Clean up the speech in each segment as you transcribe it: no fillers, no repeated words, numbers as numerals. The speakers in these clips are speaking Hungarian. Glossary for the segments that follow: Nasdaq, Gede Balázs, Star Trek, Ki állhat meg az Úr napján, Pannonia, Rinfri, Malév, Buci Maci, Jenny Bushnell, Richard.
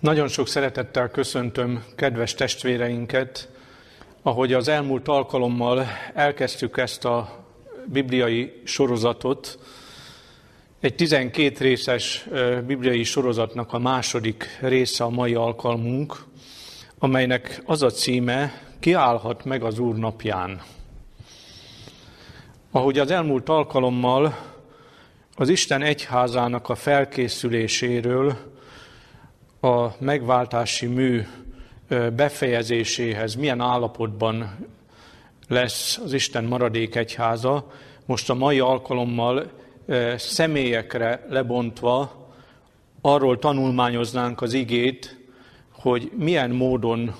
Nagyon sok szeretettel köszöntöm kedves testvéreinket, ahogy az elmúlt alkalommal elkezdtük ezt a bibliai sorozatot, egy 12 részes bibliai sorozatnak a második része a mai alkalmunk, amelynek az a címe, Ki állhat meg az Úr napján. Ahogy az elmúlt alkalommal az Isten egyházának a felkészüléséről a megváltási mű befejezéséhez, milyen állapotban lesz az Isten maradék egyháza, most a mai alkalommal személyekre lebontva arról tanulmányoznánk az igét, hogy milyen módon,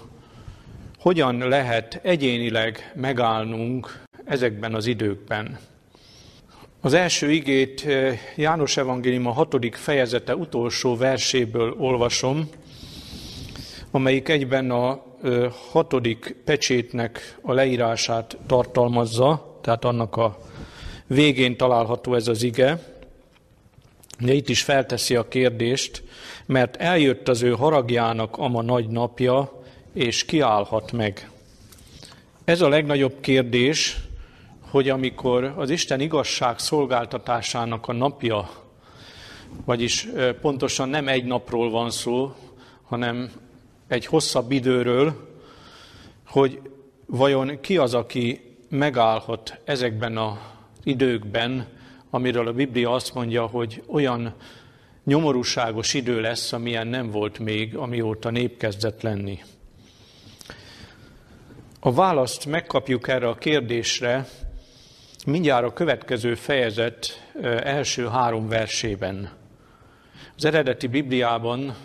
hogyan lehet egyénileg megállnunk ezekben az időkben. Az első igét János evangéliuma 6. fejezete utolsó verséből olvasom, amelyik egyben a 6. pecsétnek a leírását tartalmazza, tehát annak a végén található ez az ige. De itt is felteszi a kérdést, mert eljött az ő haragjának ama nagy napja, és ki állhat meg. Ez a legnagyobb kérdés, hogy amikor az Isten igazság szolgáltatásának a napja, vagyis pontosan nem egy napról van szó, hanem egy hosszabb időről, hogy vajon ki az, aki megállhat ezekben az időkben, amiről a Biblia azt mondja, hogy olyan nyomorúságos idő lesz, amilyen nem volt még, amióta nép kezdett lenni. A választ megkapjuk erre a kérdésre mindjárt a következő fejezet első 3 versében. Az eredeti Bibliában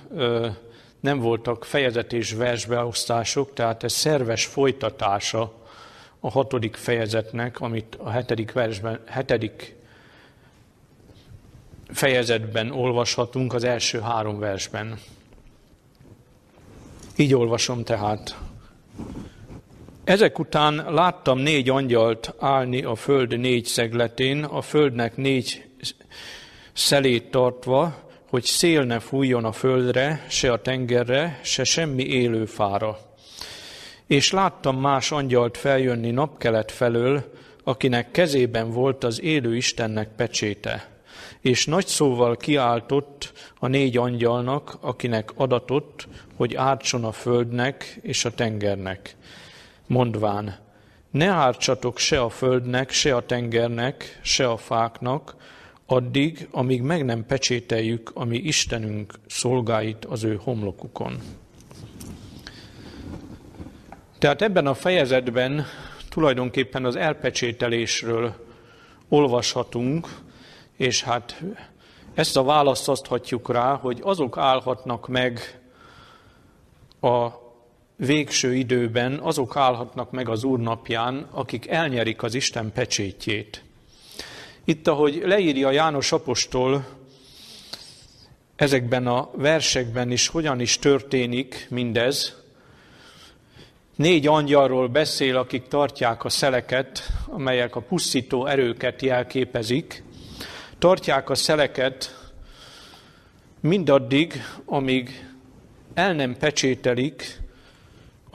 nem voltak fejezet és versbeosztások, tehát ez szerves folytatása a 6. fejezetnek, amit a 7. fejezetben olvashatunk, az első 3 versben. Így olvasom tehát. Ezek után láttam 4 angyalt állni a föld 4 szegletén, a földnek 4 szelét tartva, hogy szél ne fújjon a földre, se a tengerre, se semmi élő fára. És láttam más angyalt feljönni napkelet felől, akinek kezében volt az élő Istennek pecséte. És nagy szóval kiáltott a 4 angyalnak, akinek adatott, hogy ártson a földnek és a tengernek. Mondván, ne ártsatok se a földnek, se a tengernek, se a fáknak, addig, amíg meg nem pecsételjük a mi Istenünk szolgáit az ő homlokukon. Tehát ebben a fejezetben tulajdonképpen az elpecsételésről olvashatunk, és hát ezt a választ adhatjuk rá, hogy azok állhatnak meg a végső időben, azok állhatnak meg az Úr napján, akik elnyerik az Isten pecsétjét. Itt, ahogy leírja János apostol, ezekben a versekben is hogyan is történik mindez. 4 angyalról beszél, akik tartják a szeleket, amelyek a pusztító erőket jelképezik. Tartják a szeleket mindaddig, amíg el nem pecsételik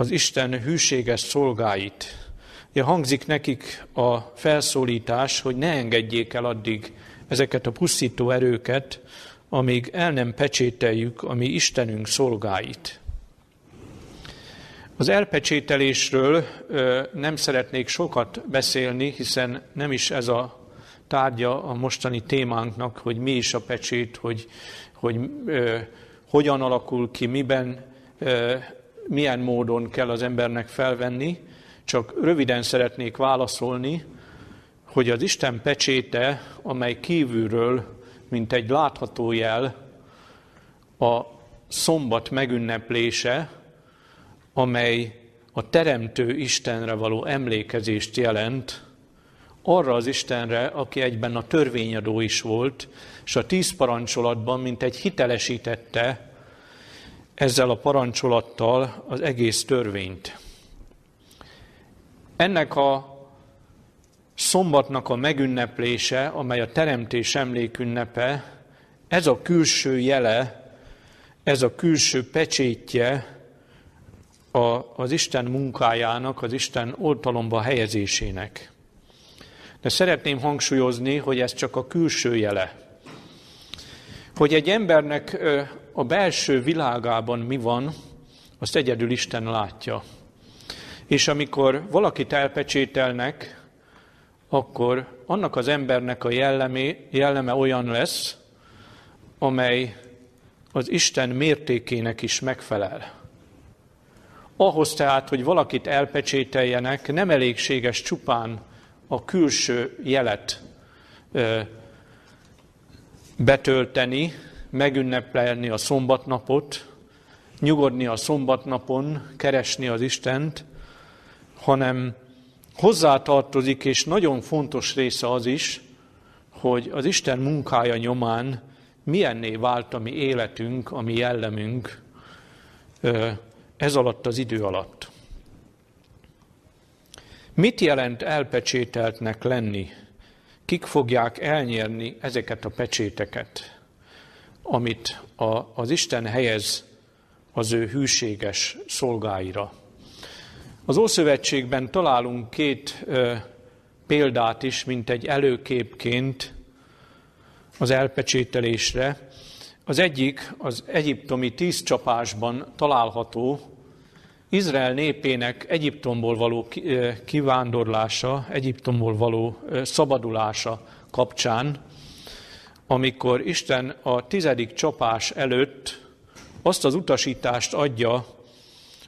az Isten hűséges szolgáit. Ja, hangzik nekik a felszólítás, hogy ne engedjék el addig ezeket a pusztító erőket, amíg el nem pecsételjük a mi Istenünk szolgáit. Az elpecsételésről nem szeretnék sokat beszélni, hiszen nem is ez a tárgya a mostani témánknak, hogy mi is a pecsét, hogy hogyan alakul ki, miben, milyen módon kell az embernek felvenni. Csak röviden szeretnék válaszolni, hogy az Isten pecséte, amely kívülről, mint egy látható jel, a szombat megünneplése, amely a Teremtő Istenre való emlékezést jelent, arra az Istenre, aki egyben a törvényadó is volt, és a 10 parancsolatban, mint egy hitelesítette ezzel a parancsolattal az egész törvényt. Ennek a szombatnak a megünneplése, amely a teremtés emlékünnepe, ez a külső jele ez a külső pecsétje az Isten munkájának, az Isten oltalomba helyezésének. De szeretném hangsúlyozni, hogy ez csak a külső jele. Hogy egy embernek a belső világában mi van, azt egyedül Isten látja. És amikor valakit elpecsételnek, akkor annak az embernek a jelleme olyan lesz, amely az Isten mértékének is megfelel. Ahhoz tehát, hogy valakit elpecsételjenek, nem elégséges csupán a külső jelet betölteni, megünnepelni a szombatnapot, nyugodni a szombatnapon, keresni az Istent, hanem hozzátartozik, és nagyon fontos része az is, hogy az Isten munkája nyomán milyenné vált a mi életünk, a mi jellemünk ez alatt az idő alatt. Mit jelent elpecsételtnek lenni? Kik fogják elnyerni ezeket a pecséteket, amit az Isten helyez az ő hűséges szolgáira? Az Ószövetségben találunk két példát is, mint egy előképként az elpecsételésre. Az egyik az egyiptomi 10 csapásban található, Izrael népének Egyiptomból való kivándorlása, Egyiptomból való szabadulása kapcsán, amikor Isten a 10. csapás előtt azt az utasítást adja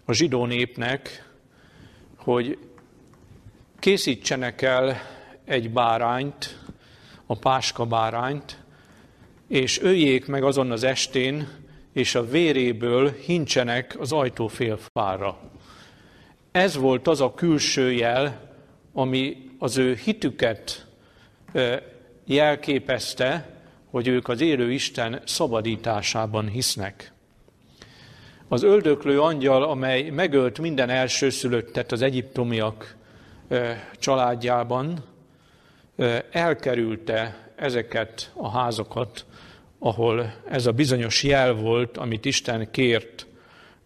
a zsidó népnek, hogy készítsenek el egy bárányt, a páska bárányt, és öljék meg azon az estén, és a véréből hintsenek az ajtófélfára. Ez volt az a külső jel, ami az ő hitüket jelképezte, hogy ők az élő Isten szabadításában hisznek. Az öldöklő angyal, amely megölt minden elsőszülöttet az egyiptomiak családjában, elkerülte ezeket a házakat, ahol ez a bizonyos jel volt, amit Isten kért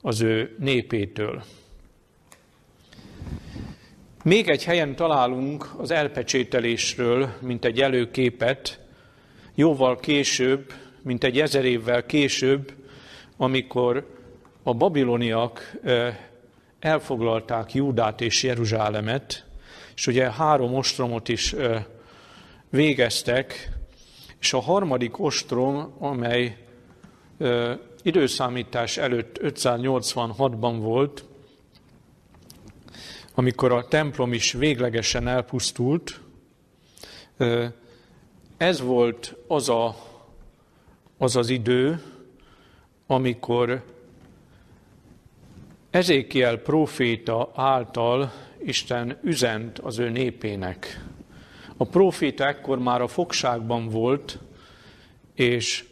az ő népétől. Még egy helyen találunk az elpecsételésről, mint egy előképet, jóval később, mint egy 1000 évvel később, amikor a babiloniak elfoglalták Júdát és Jeruzsálemet, és ugye 3 ostromot is végeztek, és a 3. ostrom, amely időszámítás előtt 586-ban volt, amikor a templom is véglegesen elpusztult, ez volt az az idő, amikor Ezékiel próféta által Isten üzent az ő népének. A próféta ekkor már a fogságban volt, és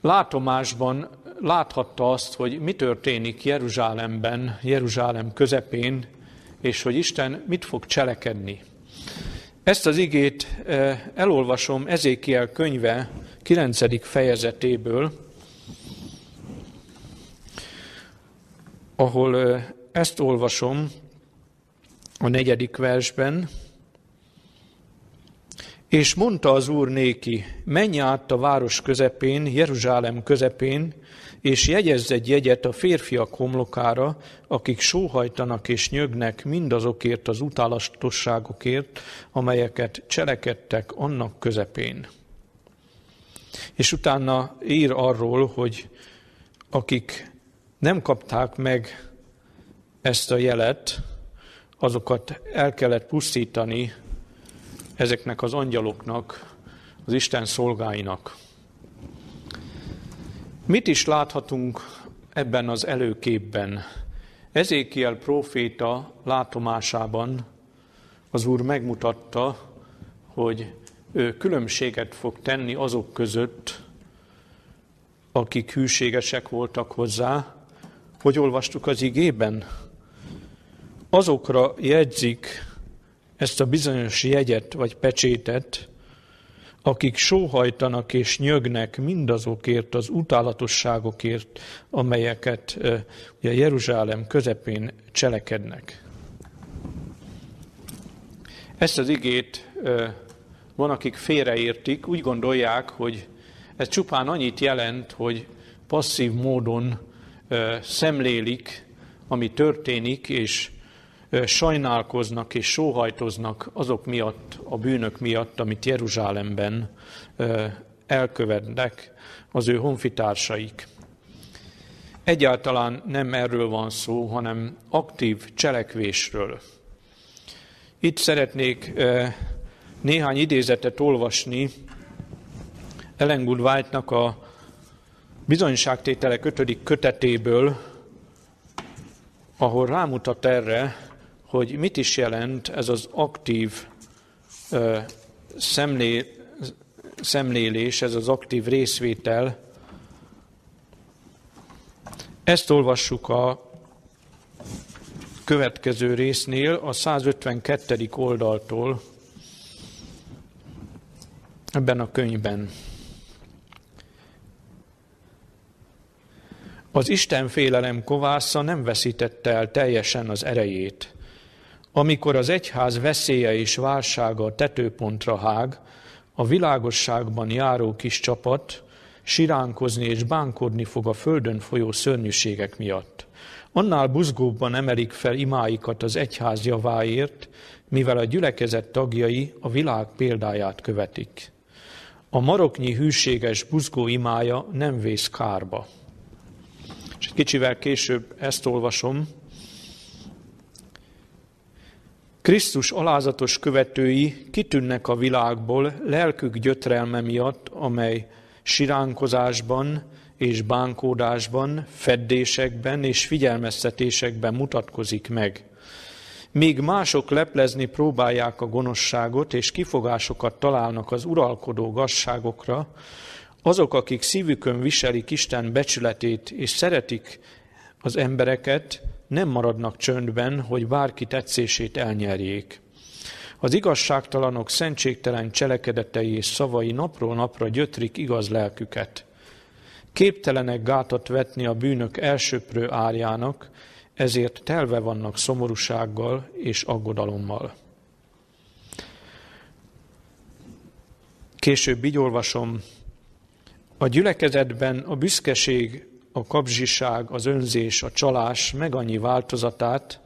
látomásban láthatta azt, hogy mi történik Jeruzsálemben, Jeruzsálem közepén, és hogy Isten mit fog cselekedni. Ezt az igét elolvasom Ezékiel könyve 9. fejezetéből, ahol ezt olvasom a 4. versben. És mondta az Úr néki, menj át a város közepén, Jeruzsálem közepén, és jegyezz egy jegyet a férfiak homlokára, akik sóhajtanak és nyögnek mindazokért az utálatosságokért, amelyeket cselekedtek annak közepén. És utána ír arról, hogy akik nem kapták meg ezt a jelet, azokat el kellett pusztítani ezeknek az angyaloknak, az Isten szolgáinak. Mit is láthatunk ebben az előképben? Ezékiel próféta látomásában az Úr megmutatta, hogy ő különbséget fog tenni azok között, akik hűségesek voltak hozzá. Hogy olvastuk az igében? Azokra jegyzik ezt a bizonyos jegyet vagy pecsétet, akik sóhajtanak és nyögnek mindazokért, az utálatosságokért, amelyeket ugye Jeruzsálem közepén cselekednek. Ezt az igét van, akik félreértik, úgy gondolják, hogy ez csupán annyit jelent, hogy passzív módon szemlélik, ami történik, és sajnálkoznak és sóhajtoznak azok miatt, a bűnök miatt, amit Jeruzsálemben elkövetnek az ő honfitársaik. Egyáltalán nem erről van szó, hanem aktív cselekvésről. Itt szeretnék néhány idézetet olvasni Ellen G. White-nak a Bizonyságtételek 5. kötetéből, ahol rámutat erre, hogy mit is jelent ez az aktív szemlélés, ez az aktív részvétel. Ezt olvassuk a következő résznél, a 152. oldaltól ebben a könyvben. Az istenfélelem kovásza nem veszítette el teljesen az erejét. Amikor az egyház veszélye és válsága a tetőpontra hág, a világosságban járó kis csapat siránkozni és bánkodni fog a földön folyó szörnyűségek miatt. Annál buzgóbban emelik fel imáikat az egyház javáért, mivel a gyülekezet tagjai a világ példáját követik. A maroknyi hűséges buzgó imája nem vész kárba. És egy kicsivel később ezt olvasom. Krisztus alázatos követői kitűnnek a világból lelkük gyötrelme miatt, amely siránkozásban és bánkódásban, feddésekben és figyelmeztetésekben mutatkozik meg. Míg mások leplezni próbálják a gonoszságot és kifogásokat találnak az uralkodó gazságokra, azok, akik szívükön viselik Isten becsületét és szeretik az embereket, nem maradnak csöndben, hogy bárki tetszését elnyerjék. Az igazságtalanok szentségtelen cselekedetei és szavai napról napra gyötrik igaz lelküket. Képtelenek gátat vetni a bűnök elsöprő árjának, ezért telve vannak szomorúsággal és aggodalommal. Később így olvasom. A gyülekezetben a büszkeség, a kapzsiság, az önzés, a csalás meg annyi változatát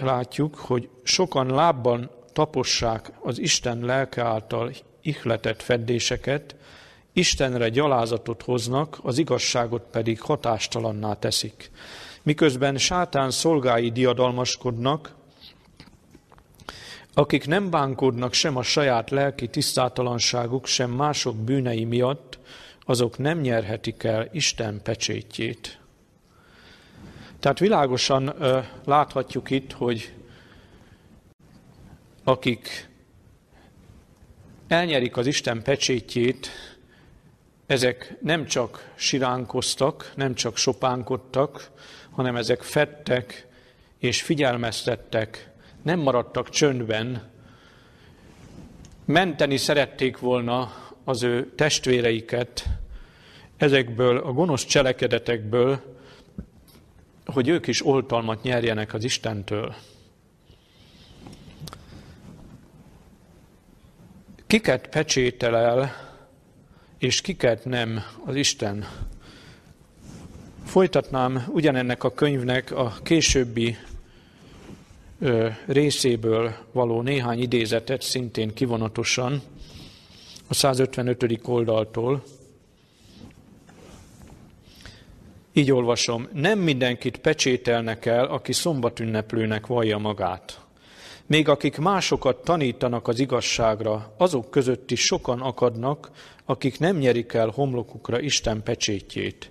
látjuk, hogy sokan lábban tapossák az Isten lelke által ihletett feddéseket, Istenre gyalázatot hoznak, az igazságot pedig hatástalanná teszik. Miközben sátán szolgái diadalmaskodnak, akik nem bánkódnak sem a saját lelki tisztátalanságuk, sem mások bűnei miatt, azok nem nyerhetik el Isten pecsétjét. Tehát világosan láthatjuk itt, hogy akik elnyerik az Isten pecsétjét, ezek nem csak siránkoztak, nem csak sopánkodtak, hanem ezek fedtek és figyelmeztettek, nem maradtak csöndben, menteni szerették volna az ő testvéreiket ezekből a gonosz cselekedetekből, hogy ők is oltalmat nyerjenek az Istentől. Kiket pecsétel el, és kiket nem az Isten? Folytatnám ugyanennek a könyvnek a későbbi részéből való néhány idézetet, szintén kivonatosan, a 155. oldaltól. Így olvasom, nem mindenkit pecsételnek el, aki szombatünneplőnek vallja magát. Még akik másokat tanítanak az igazságra, azok között is sokan akadnak, akik nem nyerik el homlokukra Isten pecsétjét.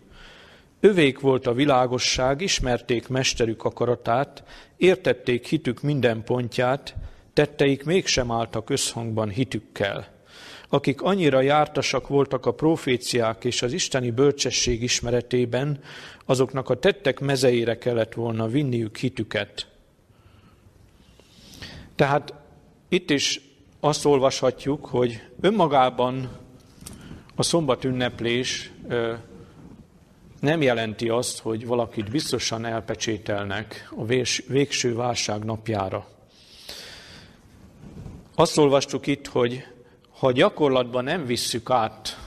Övék volt a világosság, ismerték mesterük akaratát, értették hitük minden pontját, tetteik mégsem álltak összhangban hitükkel. Akik annyira jártasak voltak a proféciák és az isteni bölcsesség ismeretében, azoknak a tettek mezeire kellett volna vinniük hitüket. Tehát itt is azt olvashatjuk, hogy önmagában a szombatünneplés nem jelenti azt, hogy valakit biztosan elpecsételnek a végső válság napjára. Azt olvastuk itt, hogy ha gyakorlatban nem visszük át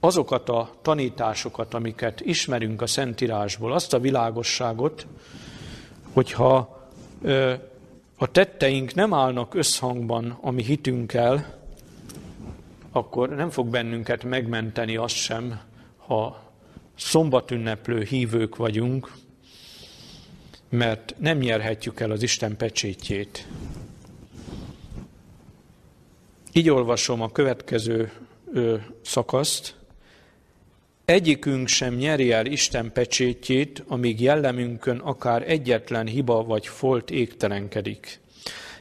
azokat a tanításokat, amiket ismerünk a Szentírásból, azt a világosságot, hogyha a tetteink nem állnak összhangban a mi hitünkkel, akkor nem fog bennünket megmenteni azt sem, ha szombatünneplő hívők vagyunk, mert nem nyerhetjük el az Isten pecsétjét. Így olvasom a következő szakaszt. Egyikünk sem nyeri el Isten pecsétjét, amíg jellemünkön akár egyetlen hiba vagy folt égtelenkedik.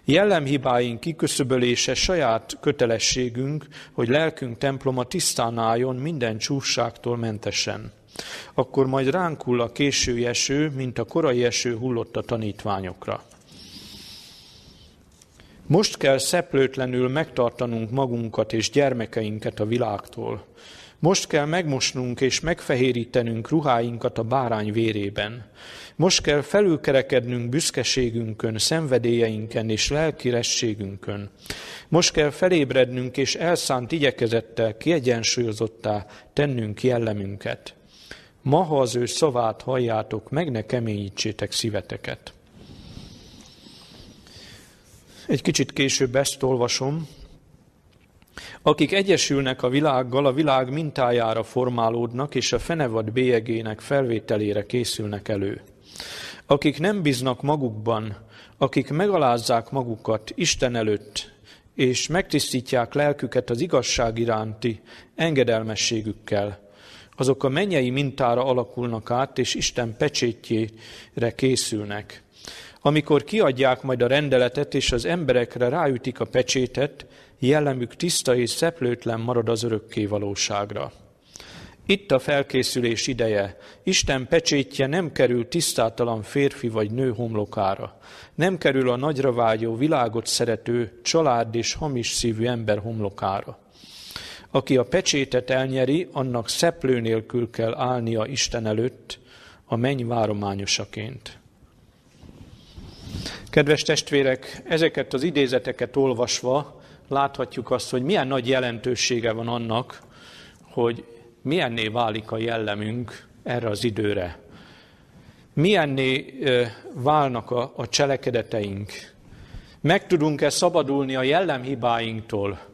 Jellemhibáink kiküszöbölése saját kötelességünk, hogy lelkünk temploma tisztán álljon minden csúfságtól mentesen. Akkor majd ránk hull a késői eső, mint a korai eső hullott a tanítványokra. Most kell szeplőtlenül megtartanunk magunkat és gyermekeinket a világtól. Most kell megmosnunk és megfehérítenünk ruháinkat a bárány vérében. Most kell felülkerekednünk büszkeségünkön, szenvedélyeinken és lelkirességünkön. Most kell felébrednünk és elszánt igyekezettel kiegyensúlyozottá tennünk jellemünket. Ma, ha az ő szavát halljátok, meg ne keményítsétek szíveteket. Egy kicsit később ezt olvasom. Akik egyesülnek a világgal, a világ mintájára formálódnak, és a fenevad bélyegének felvételére készülnek elő. Akik nem bíznak magukban, akik megalázzák magukat Isten előtt, és megtisztítják lelküket az igazság iránti engedelmességükkel, azok a mennyei mintára alakulnak át, és Isten pecsétjére készülnek. Amikor kiadják majd a rendeletet, és az emberekre ráütik a pecsétet, jellemük tiszta és szeplőtlen marad az örökké valóságra. Itt a felkészülés ideje. Isten pecsétje nem kerül tisztátalan férfi vagy nő homlokára. Nem kerül a nagyra vágyó, világot szerető, család és hamis szívű ember homlokára. Aki a pecsétet elnyeri, annak szeplő nélkül kell állnia Isten előtt, a menny várományosaként. Kedves testvérek, ezeket az idézeteket olvasva láthatjuk azt, hogy milyen nagy jelentősége van annak, hogy milyenné válik a jellemünk erre az időre. Milyenné válnak a cselekedeteink. Meg tudunk-e szabadulni a jellemhibáinktól?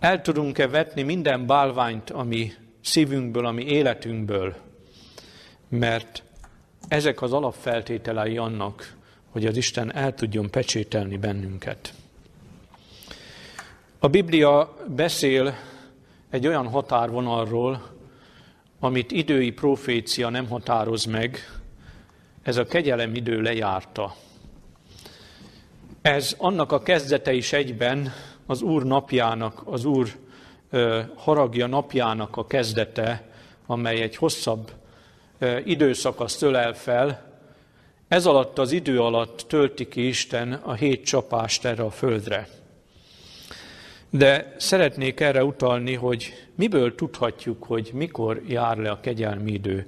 El tudunk-e vetni minden bálványt, ami szívünkből, ami életünkből? Mert ezek az alapfeltételei annak, hogy az Isten el tudjon pecsételni bennünket. A Biblia beszél egy olyan határvonalról, amit idői profécia nem határoz meg, ez a kegyelem idő lejárta. Ez annak a kezdete is egyben, az Úr napjának, az Úr haragja napjának a kezdete, amely egy hosszabb időszakaszt ölel fel. Ez alatt az idő alatt tölti ki Isten a 7 csapást erre a földre. De szeretnék erre utalni, hogy miből tudhatjuk, hogy mikor jár le a kegyelmi idő.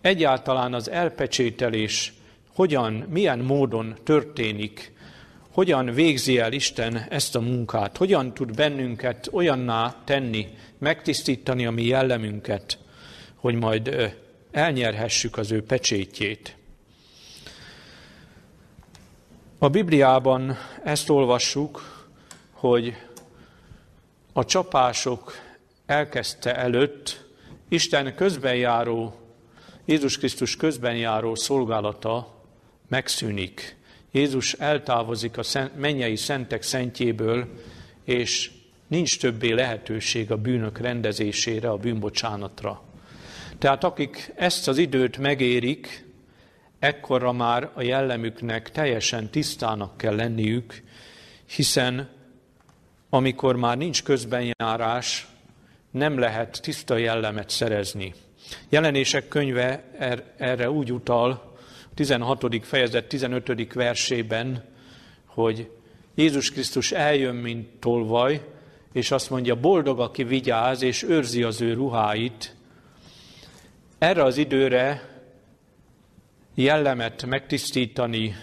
Egyáltalán az elpecsételés hogyan, milyen módon történik, hogyan végzi el Isten ezt a munkát, hogyan tud bennünket olyanná tenni, megtisztítani a mi jellemünket, hogy majd elnyerhessük az ő pecsétjét. A Bibliában ezt olvassuk, hogy a csapások elkezdte előtt Isten közbenjáró, Jézus Krisztus közbenjáró szolgálata megszűnik. Jézus eltávozik a mennyei szentek szentjéből, és nincs többé lehetőség a bűnök rendezésére, a bűnbocsánatra. Tehát akik ezt az időt megérik, ekkorra már a jellemüknek teljesen tisztának kell lenniük, hiszen amikor már nincs közbenjárás, nem lehet tiszta jellemet szerezni. Jelenések könyve erre úgy utal, 16. fejezet 15. versében, hogy Jézus Krisztus eljön, mint tolvaj, és azt mondja, boldog, aki vigyáz, és őrzi az ő ruháit. Erre az időre jellemet megtisztítani,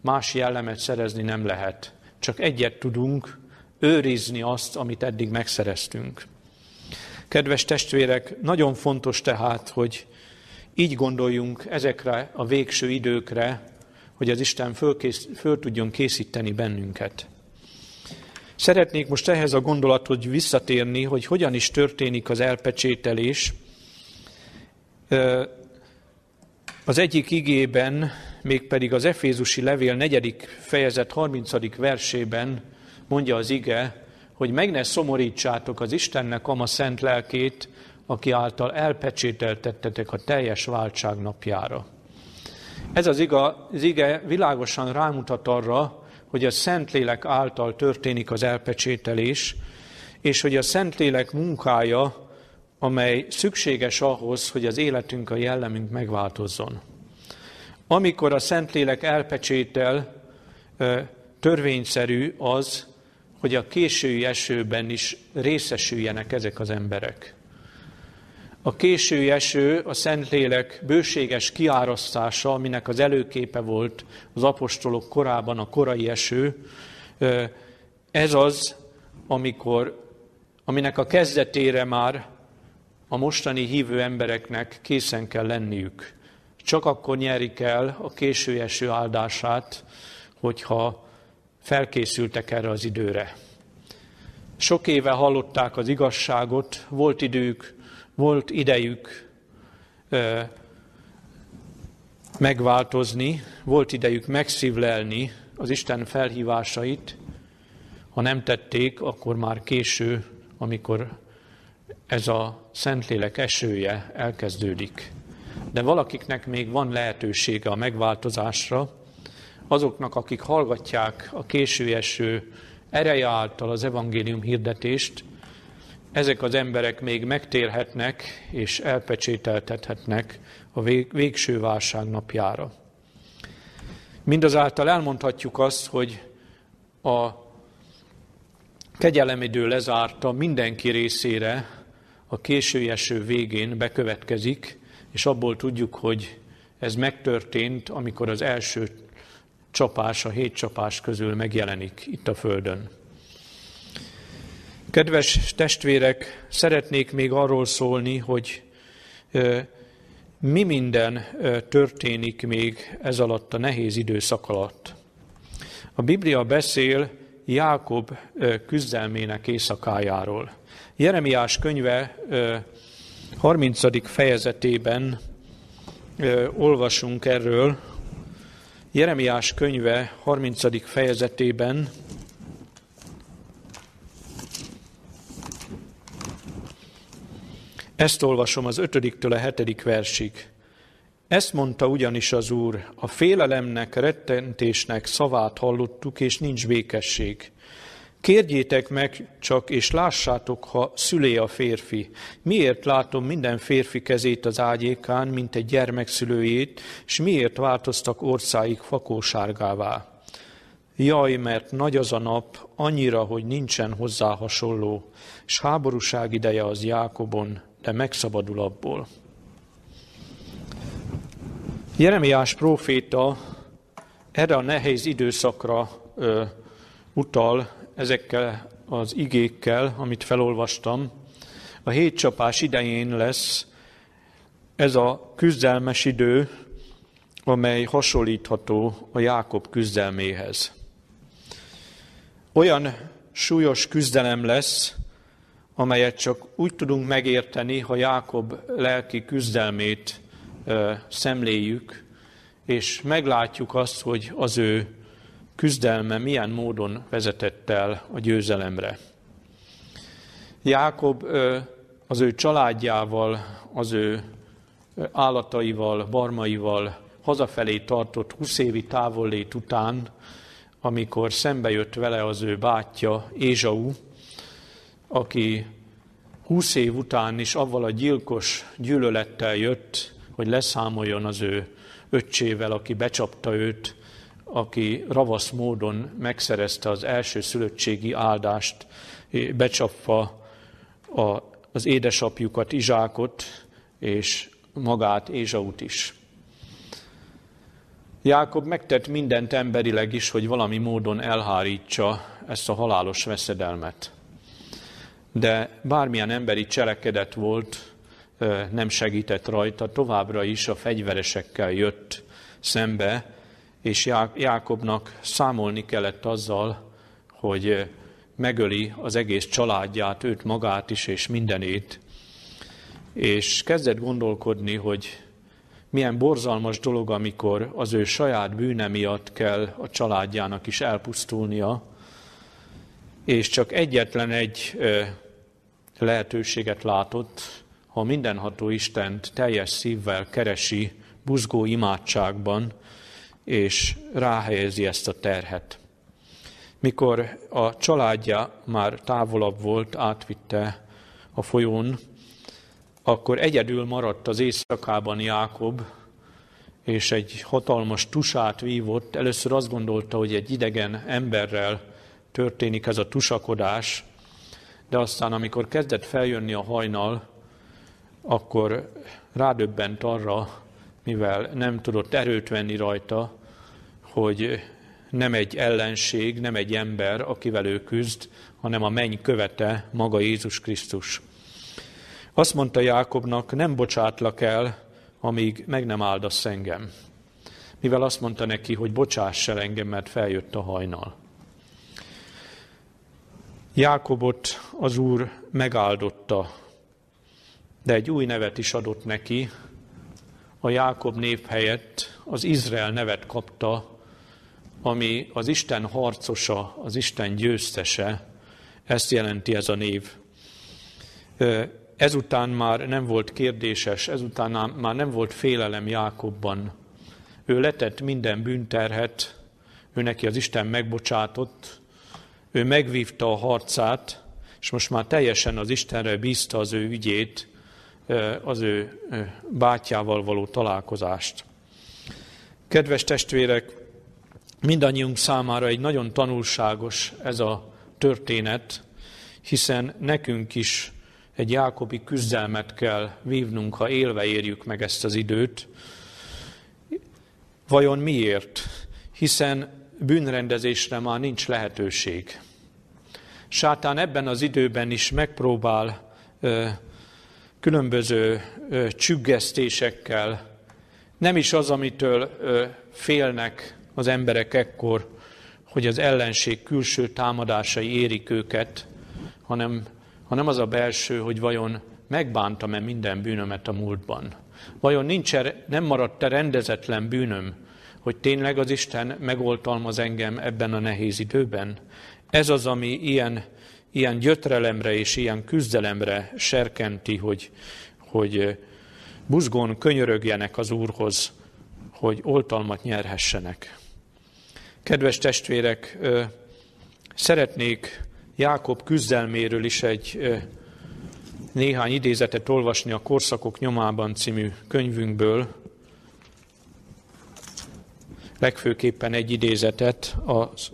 más jellemet szerezni nem lehet. Csak egyet tudunk, őrizni azt, amit eddig megszereztünk. Kedves testvérek, nagyon fontos tehát, hogy így gondoljunk ezekre a végső időkre, hogy az Isten föl tudjon készíteni bennünket. Szeretnék most ehhez a gondolathoz visszatérni, hogy hogyan is történik az elpecsételés. Az egyik igében, mégpedig az Efézusi Levél 4. fejezet 30. versében mondja az ige, hogy meg ne szomorítsátok az Istennek ama szent lelkét, aki által elpecsételtettetek a teljes váltság napjára. Ez az ige világosan rámutat arra, hogy a Szentlélek által történik az elpecsételés, és hogy a Szentlélek munkája, amely szükséges ahhoz, hogy az életünk, a jellemünk megváltozzon. Amikor a Szentlélek elpecsétel, törvényszerű az, hogy a késői esőben is részesüljenek ezek az emberek. A késői eső a Szentlélek bőséges kiárasztása, aminek az előképe volt az apostolok korában a korai eső. Ez az, aminek a kezdetére már a mostani hívő embereknek készen kell lenniük. Csak akkor nyerik el a késői eső áldását, hogyha felkészültek erre az időre. Sok éve hallották az igazságot, volt idejük megváltozni, volt idejük megszívlelni az Isten felhívásait. Ha nem tették, akkor már késő, amikor ez a Szentlélek esője elkezdődik. De valakiknek még van lehetősége a megváltozásra. Azoknak, akik hallgatják a késő eső ereje által az evangélium hirdetést, ezek az emberek még megtérhetnek és elpecsételtethetnek a végső válság napjára. Mindazáltal elmondhatjuk azt, hogy a kegyelemidő lezárta mindenki részére a késő eső végén bekövetkezik, és abból tudjuk, hogy ez megtörtént, amikor az első csapás, a 7 csapás közül megjelenik itt a Földön. Kedves testvérek, szeretnék még arról szólni, hogy mi minden történik még ez alatt a nehéz időszak alatt. A Biblia beszél Jákob küzdelmének éjszakájáról. Jeremiás könyve 30. fejezetében olvasunk erről. Jeremiás könyve 30. fejezetében ezt olvasom az 5-től a 7. versig. Ezt mondta ugyanis az Úr, a félelemnek, rettentésnek szavát hallottuk, és nincs békesség. Kérjétek meg csak, és lássátok, ha szülé a férfi. Miért látom minden férfi kezét az ágyékán, mint egy gyermekszülőjét, és miért változtak orcáik fakósárgává? Jaj, mert nagy az a nap, annyira, hogy nincsen hozzá hasonló, és háborúság ideje az Jákobon, de megszabadul abból. Jeremiás próféta erre a nehéz időszakra utal ezekkel az igékkel, amit felolvastam. A 7 csapás idején lesz ez a küzdelmes idő, amely hasonlítható a Jákob küzdelméhez. Olyan súlyos küzdelem lesz, amelyet csak úgy tudunk megérteni, ha Jákob lelki küzdelmét szemléljük, és meglátjuk azt, hogy az ő küzdelme milyen módon vezetett el a győzelemre. Jákob az ő családjával, az ő állataival, barmaival hazafelé tartott 20 évi távollét után, amikor szembe jött vele az ő bátyja, Ézsau, aki 20 év után is avval a gyilkos gyűlölettel jött, hogy leszámoljon az ő öccsével, aki becsapta őt aki ravasz módon megszerezte az elsőszülöttségi áldást, becsapva az édesapjukat, Izsákot, és magát, Ézsaut is. Jákob megtett mindent emberileg is, hogy valami módon elhárítsa ezt a halálos veszedelmet. De bármilyen emberi cselekedet volt, nem segített rajta, továbbra is a fegyveresekkel jött szembe, és Jákobnak számolni kellett azzal, hogy megöli az egész családját, őt magát is, és mindenét. És kezdett gondolkodni, hogy milyen borzalmas dolog, amikor az ő saját bűne miatt kell a családjának is elpusztulnia, és csak egyetlen egy lehetőséget látott, ha mindenható Istent teljes szívvel keresi buzgó imádságban, és ráhelyezi ezt a terhet. Mikor a családja már távolabb volt, átvitte a folyón, akkor egyedül maradt az éjszakában Jákob, és egy hatalmas tusát vívott. Először azt gondolta, hogy egy idegen emberrel történik ez a tusakodás, de aztán, amikor kezdett feljönni a hajnal, akkor rádöbbent arra, mivel nem tudott erőt venni rajta, hogy nem egy ellenség, nem egy ember, akivel ő küzd, hanem a menny követe, maga Jézus Krisztus. Azt mondta Jákobnak, nem bocsátlak el, amíg meg nem áldasz engem. Mivel azt mondta neki, hogy bocsáss el engem, mert feljött a hajnal. Jákobot az Úr megáldotta, de egy új nevet is adott neki. A Jákob név helyett az Izrael nevet kapta, ami az Isten harcosa, az Isten győztese. Ezt jelenti ez a név. Ezután már nem volt kérdéses, ezután már nem volt félelem Jákobban. Ő letett minden bűnterhet, ő neki az Isten megbocsátott, ő megvívta a harcát, és most már teljesen az Istenre bízta az ő ügyét, az ő bátyjával való találkozást. Kedves testvérek, mindannyiunk számára egy nagyon tanulságos ez a történet, hiszen nekünk is egy jákobi küzdelmet kell vívnunk, ha élve érjük meg ezt az időt. Vajon miért? Hiszen bűnrendezésre már nincs lehetőség. Sátán ebben az időben is megpróbál különböző csüggesztésekkel. Nem is az, amitől félnek az emberek ekkor, hogy az ellenség külső támadásai érik őket, hanem az a belső, hogy vajon megbántam-e minden bűnömet a múltban. Vajon nem maradt-e rendezetlen bűnöm, hogy tényleg az Isten megoltalmaz engem ebben a nehéz időben? Ez az, ami ilyen gyötrelemre és ilyen küzdelemre serkenti, hogy buzgón könyörögjenek az Úrhoz, hogy oltalmat nyerhessenek. Kedves testvérek, szeretnék Jákob küzdelméről is egy néhány idézetet olvasni a Korszakok nyomában című könyvünkből. Legfőképpen egy idézetet az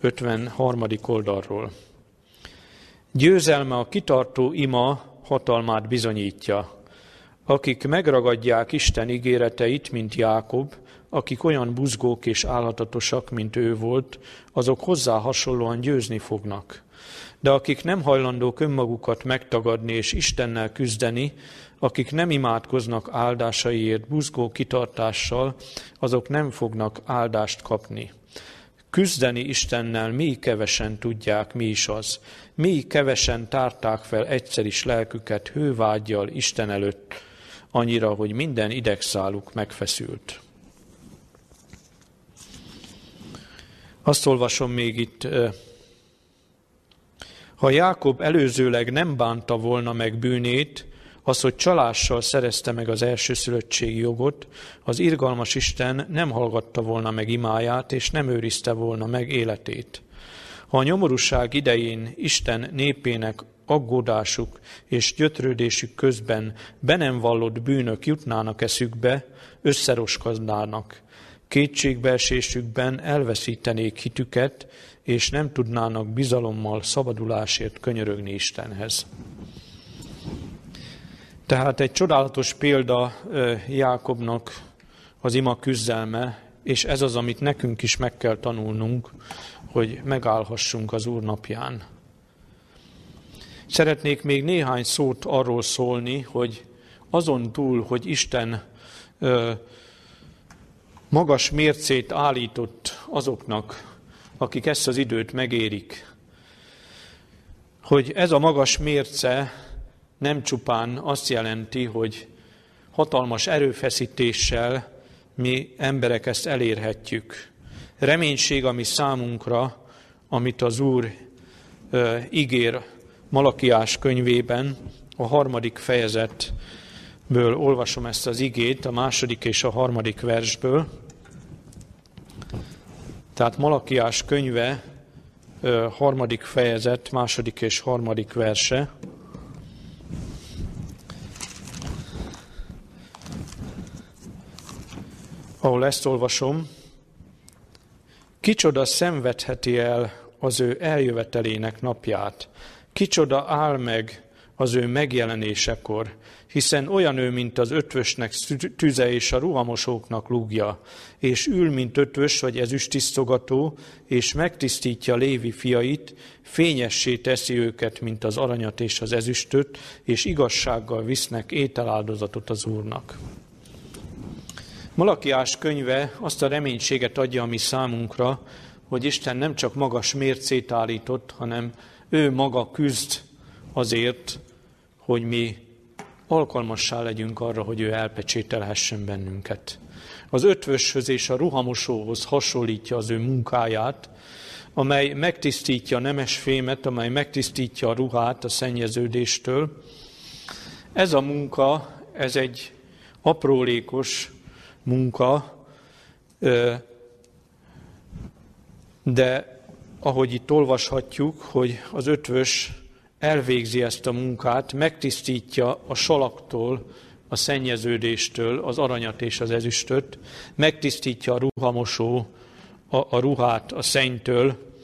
553. oldalról. Győzelme a kitartó ima hatalmát bizonyítja. Akik megragadják Isten ígéreteit, mint Jákob, akik olyan buzgók és álhatatosak, mint ő volt, azok hozzá hasonlóan győzni fognak. De akik nem hajlandók önmagukat megtagadni és Istennel küzdeni, akik nem imádkoznak áldásaiért buzgó kitartással, azok nem fognak áldást kapni. Küzdeni Istennel mi kevesen tudják, mi is az. Mi kevesen tárták fel egyszer is lelküket hővággyal Isten előtt, annyira, hogy minden idegszáluk megfeszült. Azt olvasom még itt, ha Jákob előzőleg nem bánta volna meg bűnét, az, hogy csalással szerezte meg az elsőszülöttségi jogot, az irgalmas Isten nem hallgatta volna meg imáját, és nem őrizte volna meg életét. Ha a nyomorúság idején Isten népének aggódásuk és gyötrődésük közben be nem vallott bűnök jutnának eszükbe, összeroskadnának. Kétségbeesésükben elveszítenék hitüket, és nem tudnának bizalommal szabadulásért könyörögni Istenhez. Tehát egy csodálatos példa Jákobnak az ima küzdelme, és ez az, amit nekünk is meg kell tanulnunk, hogy megállhassunk az Úr napján. Szeretnék még néhány szót arról szólni, hogy azon túl, hogy Isten magas mércét állított azoknak, akik ezt az időt megérik, hogy ez a magas mérce nem csupán azt jelenti, hogy hatalmas erőfeszítéssel mi emberek ezt elérhetjük. Reménység, ami számunkra, amit az Úr ígér Malakiás könyvében, a 3. fejezetből olvasom ezt az igét, a 2. és a 3. versből. Tehát Malakiás könyve, 3. fejezet, 2. és 3. verse. Ahol ezt olvasom, kicsoda szenvedheti el az ő eljövetelének napját, kicsoda áll meg az ő megjelenésekor, hiszen olyan ő, mint az ötvösnek tüze és a ruhamosóknak lúgja, és ül, mint ötvös vagy ezüstisztogató, és megtisztítja Lévi fiait, fényessé teszi őket, mint az aranyat és az ezüstöt, és igazsággal visznek ételáldozatot az Úrnak. Malakiás könyve azt a reménységet adja a mi számunkra, hogy Isten nem csak magas mércét állított, hanem ő maga küzd azért, hogy mi alkalmassá legyünk arra, hogy ő elpecsételhessen bennünket. Az ötvöshöz és a ruhamosóhoz hasonlítja az ő munkáját, amely megtisztítja a nemes fémet, amely megtisztítja a ruhát a szennyeződéstől. Ez a munka, ez egy aprólékos munka, de ahogy itt olvashatjuk, hogy az ötvös elvégzi ezt a munkát, megtisztítja a salaktól, a szennyeződéstől az aranyat és az ezüstöt, megtisztítja a ruhamosó a ruhát a szennytől.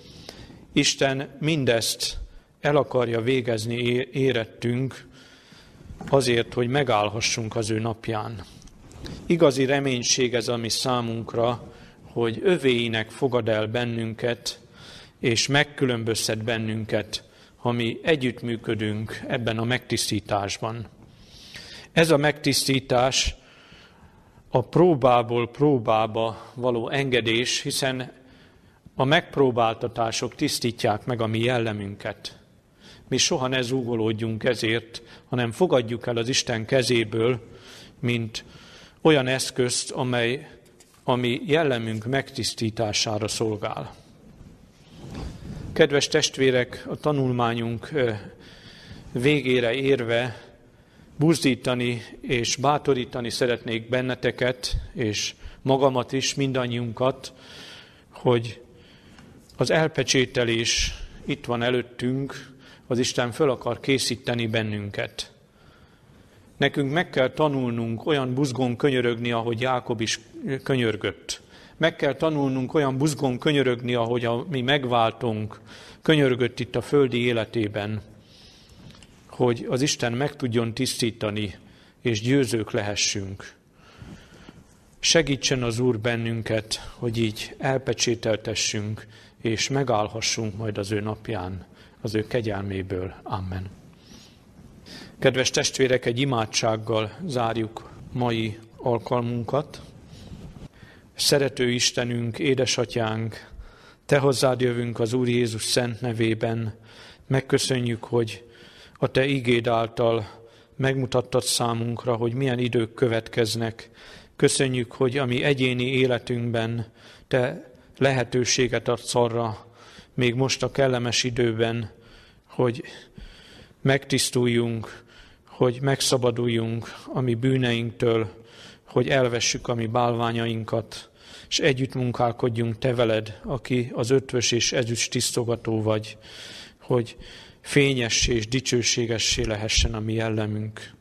Isten mindezt el akarja végezni érettünk azért, hogy megállhassunk az ő napján. Igazi reménység ez, ami számunkra, hogy övéinek fogad el bennünket, és megkülönböztet bennünket, ha mi együttműködünk ebben a megtisztításban. Ez a megtisztítás a próbából próbába való engedés, hiszen a megpróbáltatások tisztítják meg a mi jellemünket. Mi soha ne zúgolódjunk ezért, hanem fogadjuk el az Isten kezéből, mint olyan eszközt, ami jellemünk megtisztítására szolgál. Kedves testvérek, a tanulmányunk végére érve buzdítani és bátorítani szeretnék benneteket, és magamat is, mindannyiunkat, hogy az elpecsételés itt van előttünk, az Isten föl akar készíteni bennünket. Nekünk meg kell tanulnunk olyan buzgón könyörögni, ahogy Jákob is könyörgött. Meg kell tanulnunk olyan buzgón könyörögni, ahogy a mi megváltunk könyörgött itt a földi életében, hogy az Isten meg tudjon tisztítani, és győzők lehessünk. Segítsen az Úr bennünket, hogy így elpecsételtessünk, és megállhassunk majd az ő napján, az ő kegyelméből. Amen. Kedves testvérek, egy imádsággal zárjuk mai alkalmunkat. Szerető Istenünk, édesatyánk, te hozzád jövünk az Úr Jézus szent nevében. Megköszönjük, hogy a te igéd által megmutattad számunkra, hogy milyen idők következnek. Köszönjük, hogy a mi egyéni életünkben te lehetőséget adsz arra, még most a kellemes időben, hogy megtisztuljunk, hogy megszabaduljunk a mi bűneinktől, hogy elvessük a mi bálványainkat, és együtt munkálkodjunk te veled, aki az ötvös és ezüst tisztogató vagy, hogy fényessé és dicsőségessé lehessen a mi jellemünk.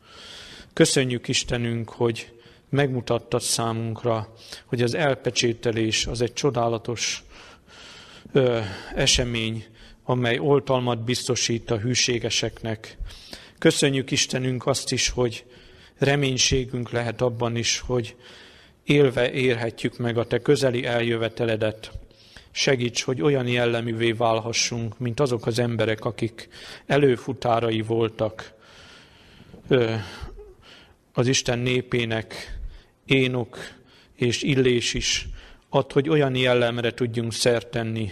Köszönjük Istenünk, hogy megmutattad számunkra, hogy az elpecsételés az egy csodálatos esemény, amely oltalmat biztosít a hűségeseknek. Köszönjük Istenünk azt is, hogy reménységünk lehet abban is, hogy élve érhetjük meg a Te közeli eljöveteledet. Segíts, hogy olyan jelleművé válhassunk, mint azok az emberek, akik előfutárai voltak az Isten népének, Énok és Illés is. Add, hogy olyan jellemre tudjunk szert tenni,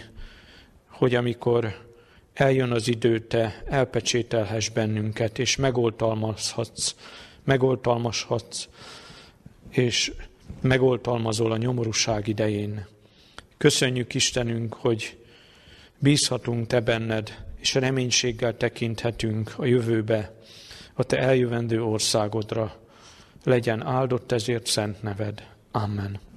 hogy amikor eljön az idő, Te elpecsételhess bennünket, és megoltalmazhatsz, és megoltalmazol a nyomorúság idején. Köszönjük Istenünk, hogy bízhatunk Te benned, és reménységgel tekinthetünk a jövőbe, a Te eljövendő országodra. Legyen áldott ezért szent neved. Amen.